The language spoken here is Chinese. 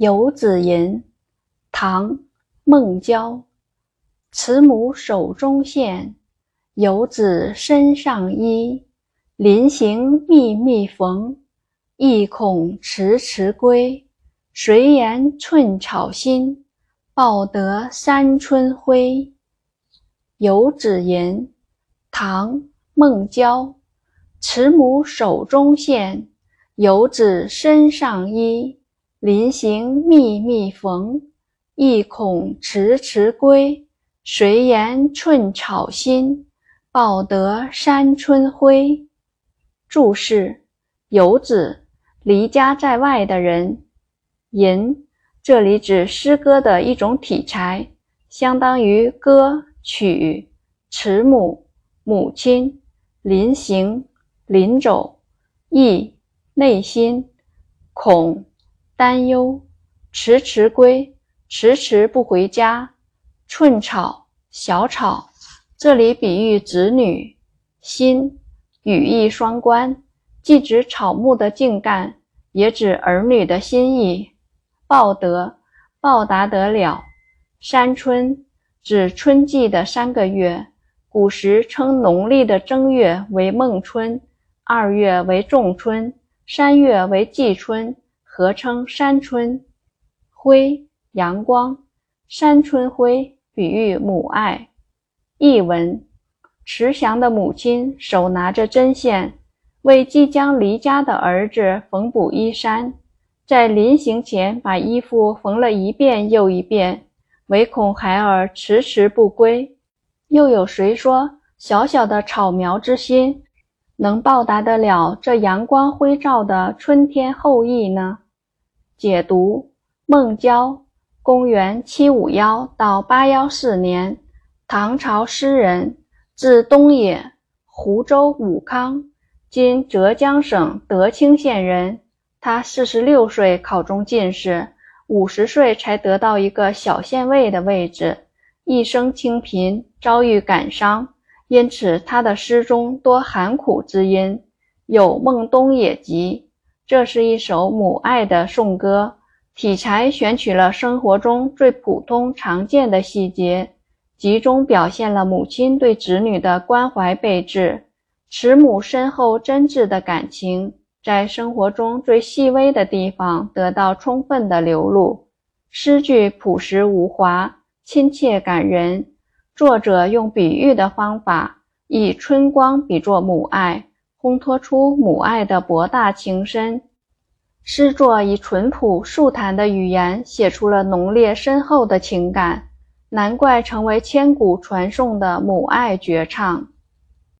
游子吟，唐·孟郊。慈母手中线，游子身上衣。临行密密缝，意恐迟迟归。谁言寸草心，报得三春晖。游子吟，唐·孟郊。慈母手中线，游子身上衣。临行密密缝，意恐迟迟归。谁言寸草心，报得三春晖。注释：游子，离家在外的人。吟，这里指诗歌的一种体裁，相当于歌曲。慈母，母亲。临行，临走。意，内心。恐，担忧。迟迟归，迟迟不回家。寸草，小草，这里比喻子女。心，语义双关，既指草木的茎干，也指儿女的心意。报得，报答得了。三春，指春季的3个月，古时称农历的正月为孟春，2月为仲春，3月为季春，合称三春。晖，阳光，三春晖比喻母爱。译文：慈祥的母亲手拿着针线，为即将离家的儿子缝补衣衫，在临行前把衣服缝了一遍又一遍，唯恐孩儿迟迟不归。又有谁说，小小的草苗之心，能报答得了这阳光辉照的春天厚意呢？解读：孟郊，公元751到814年，唐朝诗人，字东野，湖州武康，今浙江省德清县人。他46岁考中进士，50岁才得到一个小县尉的位置，一生清贫，遭遇感伤。因此他的诗中多含苦之音，有《梦东野集》，这是一首母爱的颂歌，题材选取了生活中最普通常见的细节，集中表现了母亲对子女的关怀备至。慈母深厚真挚的感情，在生活中最细微的地方得到充分的流露。诗句朴实无华，亲切感人。作者用比喻的方法，以春光比作母爱，烘托出母爱的博大情深。诗作以淳朴素谈的语言写出了浓烈深厚的情感，难怪成为千古传颂的母爱绝唱。